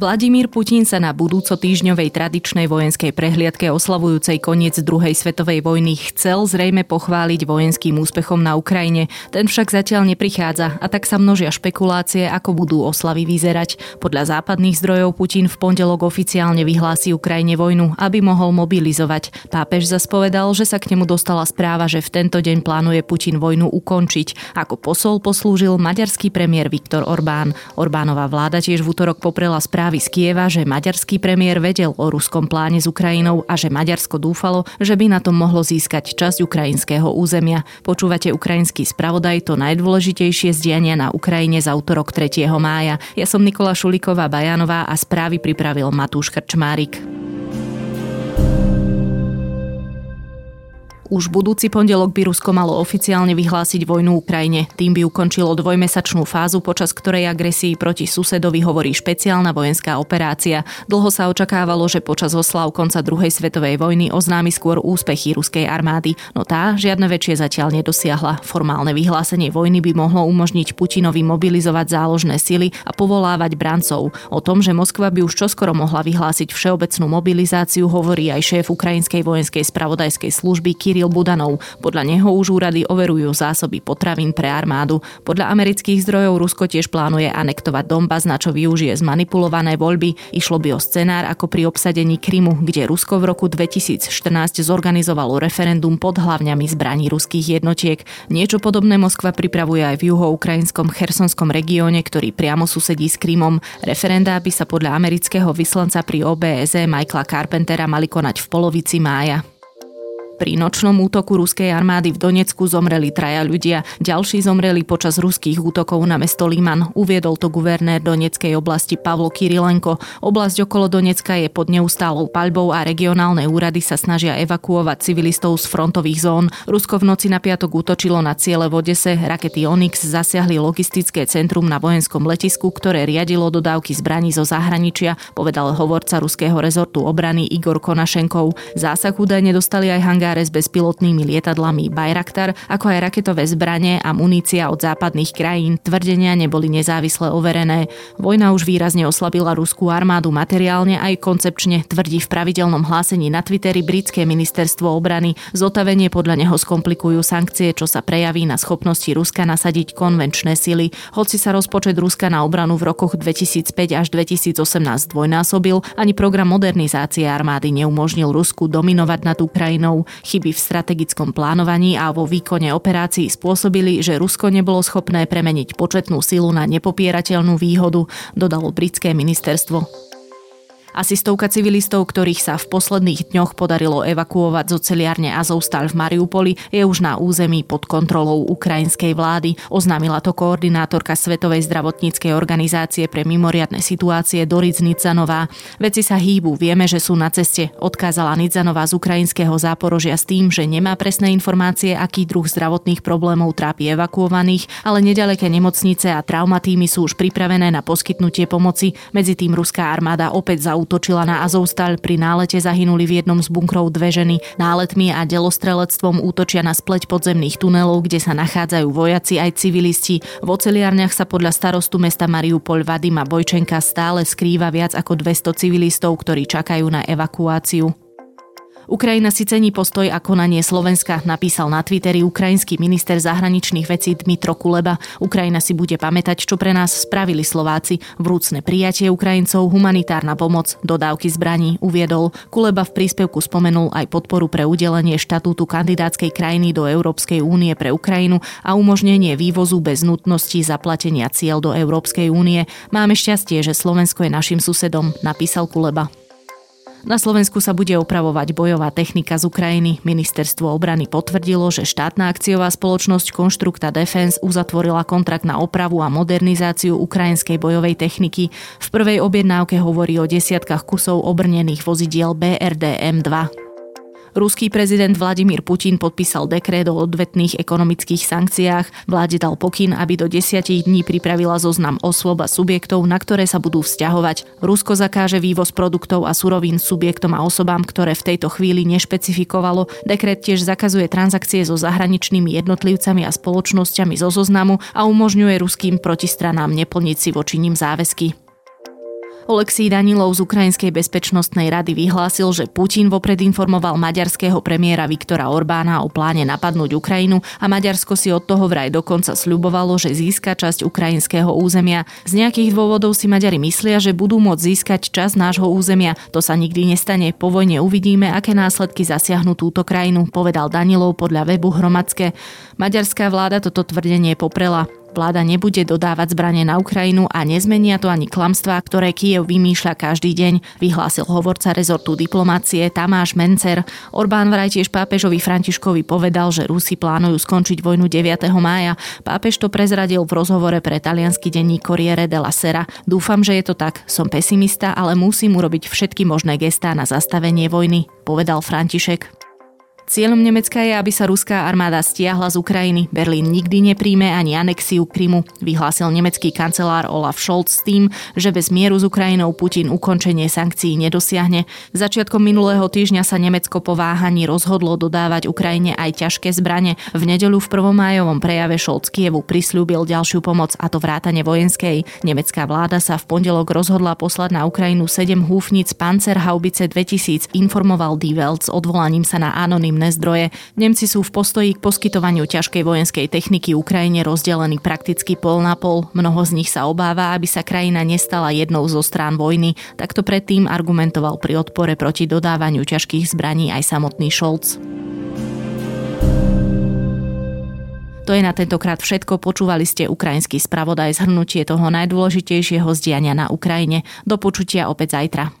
Vladimír Putin sa na budúco týždňovej tradičnej vojenskej prehliadke oslavujúcej koniec druhej svetovej vojny chcel zrejme pochváliť vojenským úspechom na Ukrajine. Ten však zatiaľ neprichádza a tak sa množia špekulácie, ako budú oslavy vyzerať. Podľa západných zdrojov Putin v pondelok oficiálne vyhlási Ukrajine vojnu, aby mohol mobilizovať. Pápež zas povedal, že sa k nemu dostala správa, že v tento deň plánuje Putin vojnu ukončiť. Ako posol poslúžil maďarský premiér Viktor Orbán. Orbánova vláda tiež v utorok poprela správy z Kieva, že maďarský premiér vedel o ruskom pláne s Ukrajinou a že Maďarsko dúfalo, že by na tom mohlo získať časť ukrajinského územia. Počúvate Ukrajinský spravodaj, to najdôležitejšie z diania na Ukrajine za utorok 3. mája. Ja som Nikola Šuliková Bajanová a správy pripravil Matúš Krčmárik. Už budúci pondelok by Rusko malo oficiálne vyhlásiť vojnu Ukrajine. Tým by ukončilo dvojmesačnú fázu, počas ktorej agresii proti susedovi hovorí špeciálna vojenská operácia. Dlho sa očakávalo, že počas osláv konca druhej svetovej vojny oznámi skôr úspechy ruskej armády, no tá žiadne väčšie zatiaľ nedosiahla. Formálne vyhlásenie vojny by mohlo umožniť Putinovi mobilizovať záložné sily a povolávať brancov. O tom, že Moskva by už čoskoro mohla vyhlásiť všeobecnú mobilizáciu, hovorí aj šéf ukrajinskej vojenskej spravodajskej služby Kirill Budanov. Podľa neho už úrady overujú zásoby potravín pre armádu. Podľa amerických zdrojov Rusko tiež plánuje anektovať Donbas, na čo využije zmanipulované voľby. Išlo by o scenár ako pri obsadení Krymu, kde Rusko v roku 2014 zorganizovalo referendum pod hlavňami zbraní ruských jednotiek. Niečo podobné Moskva pripravuje aj v juhoukrajinskom Chersonskom regióne, ktorý priamo susedí s Krymom. Referendá by sa podľa amerického vyslanca pri OBSE Michaela Carpentera mali konať v polovici mája. Pri nočnom útoku ruskej armády v Donecku zomreli 3 ľudia. Ďalší zomreli počas ruských útokov na mesto Liman, uviedol to guvernér Doneckej oblasti Pavlo Kirilenko. Oblasť okolo Donecka je pod neustálou paľbou a regionálne úrady sa snažia evakuovať civilistov z frontových zón. Rusko v noci na piatok útočilo na ciele v Odese, rakety Onyx zasiahli logistické centrum na vojenskom letisku, ktoré riadilo dodávky zbraní zo zahraničia, povedal hovorca ruského rezortu obrany Igor Konašenkov. Zásah údajne dostali aj hangári s bezpilotnými lietadlami Bajraktár, ako aj raketové zbrane a munícia od západných krajín. Tvrdenia neboli nezávisle overené. Vojna už výrazne oslabila ruskú armádu materiálne aj koncepčne, tvrdí v pravidelnom hlásení na Twitteri britské ministerstvo obrany. Zotavenie podľa neho skomplikujú sankcie, čo sa prejaví na schopnosti Ruska nasadiť konvenčné sily. Hoci sa rozpočet Ruska na obranu v rokoch 2005 až 2018 dvojnásobil, ani program modernizácie armády neumožnil Rusku dominovať nad Ukrajinou. Chyby v strategickom plánovaní a vo výkone operácií spôsobili, že Rusko nebolo schopné premeniť početnú silu na nepopierateľnú výhodu, dodalo britské ministerstvo. Asi 100 civilistov, ktorých sa v posledných dňoch podarilo evakuovať z oceliárne Azovstal v Mariupoli, je už na území pod kontrolou ukrajinskej vlády. Oznámila to koordinátorka Svetovej zdravotníckej organizácie pre mimoriadne situácie Doris Nizanová. Veci sa hýbu, vieme, že sú na ceste, odkázala Nizanová z ukrajinského Záporožia s tým, že nemá presné informácie, aký druh zdravotných problémov trápi evakuovaných, ale nedaleké nemocnice a traumatými sú už pripravené na poskytnutie pomoci. Medzi tým ruská armáda opäť útočila na Azovstal, pri nálete zahynuli v jednom z bunkrov 2 ženy. Náletmi a delostrelectvom útočia na spleť podzemných tunelov, kde sa nachádzajú vojaci aj civilisti. V oceliarniach sa podľa starostu mesta Mariupol Vadima Bojčenka stále skrýva viac ako 200 civilistov, ktorí čakajú na evakuáciu. Ukrajina si cení postoj a konanie Slovenska, napísal na Twitteri ukrajinský minister zahraničných vecí Dmytro Kuleba. Ukrajina si bude pamätať, čo pre nás spravili Slováci. Vrúcne prijatie Ukrajincov, humanitárna pomoc, dodávky zbraní, uviedol. Kuleba v príspevku spomenul aj podporu pre udelenie štatútu kandidátskej krajiny do Európskej únie pre Ukrajinu a umožnenie vývozu bez nutnosti zaplatenia cieľ do Európskej únie. Máme šťastie, že Slovensko je našim susedom, napísal Kuleba. Na Slovensku sa bude opravovať bojová technika z Ukrajiny. Ministerstvo obrany potvrdilo, že štátna akciová spoločnosť Konstrukta Defense uzatvorila kontrakt na opravu a modernizáciu ukrajinskej bojovej techniky. V prvej objednávke hovorí o desiatkách kusov obrnených vozidiel BRDM-2. Ruský prezident Vladimír Putin podpísal dekret o odvetných ekonomických sankciách. Vláde dal pokyn, aby do 10 dní pripravila zoznam osôb a subjektov, na ktoré sa budú vzťahovať. Rusko zakáže vývoz produktov a surovín subjektom a osobám, ktoré v tejto chvíli nešpecifikovalo. Dekret tiež zakazuje transakcie so zahraničnými jednotlivcami a spoločnosťami zo zoznamu a umožňuje ruským protistranám neplniť si voči nim záväzky. Oleksij Danilov z Ukrajinskej bezpečnostnej rady vyhlásil, že Putin vopred informoval maďarského premiéra Viktora Orbána o pláne napadnúť Ukrajinu a Maďarsko si od toho vraj dokonca sľubovalo, že získa časť ukrajinského územia. Z nejakých dôvodov si Maďari myslia, že budú môcť získať časť nášho územia. To sa nikdy nestane. Po vojne uvidíme, aké následky zasiahnu túto krajinu, povedal Danilov podľa webu Hromadske. Maďarská vláda toto tvrdenie poprela. Vláda nebude dodávať zbrane na Ukrajinu a nezmenia to ani klamstvá, ktoré Kyjev vymýšľa každý deň, vyhlásil hovorca rezortu diplomácie Tamáš Menzer. Orbán vraj tiež pápežovi Františkovi povedal, že Rusi plánujú skončiť vojnu 9. mája. Pápež to prezradil v rozhovore pre taliansky denník Corriere della Sera. Dúfam, že je to tak. Som pesimista, ale musím urobiť všetky možné gestá na zastavenie vojny, povedal František. Cieľom Nemecka je, aby sa ruská armáda stiahla z Ukrajiny. Berlín nikdy nepríjme ani anexiu Krymu, vyhlásil nemecký kancelár Olaf Scholz s tým, že bez mieru s Ukrajinou Putin ukončenie sankcií nedosiahne. Začiatkom minulého týždňa sa Nemecko po váhaní rozhodlo dodávať Ukrajine aj ťažké zbrane. V nedeľu v prvomájovom prejave Scholz Kievu prisľúbil ďalšiu pomoc, a to vrátane vojenskej. Nemecká vláda sa v pondelok rozhodla poslať na Ukrajinu 7 húfnic Panzerhaubice 2000, informoval Die Welt s odvolaním sa na anonym zdroje. Nemci sú v postoji k poskytovaniu ťažkej vojenskej techniky Ukrajine rozdelení prakticky pol na pol. Mnoho z nich sa obáva, aby sa krajina nestala jednou zo strán vojny. Takto predtým argumentoval pri odpore proti dodávaniu ťažkých zbraní aj samotný Scholz. To je na tentokrát všetko. Počúvali ste Ukrajinský spravodaj, zhrnutie toho najdôležitejšieho z diania na Ukrajine. Do počutia opäť zajtra.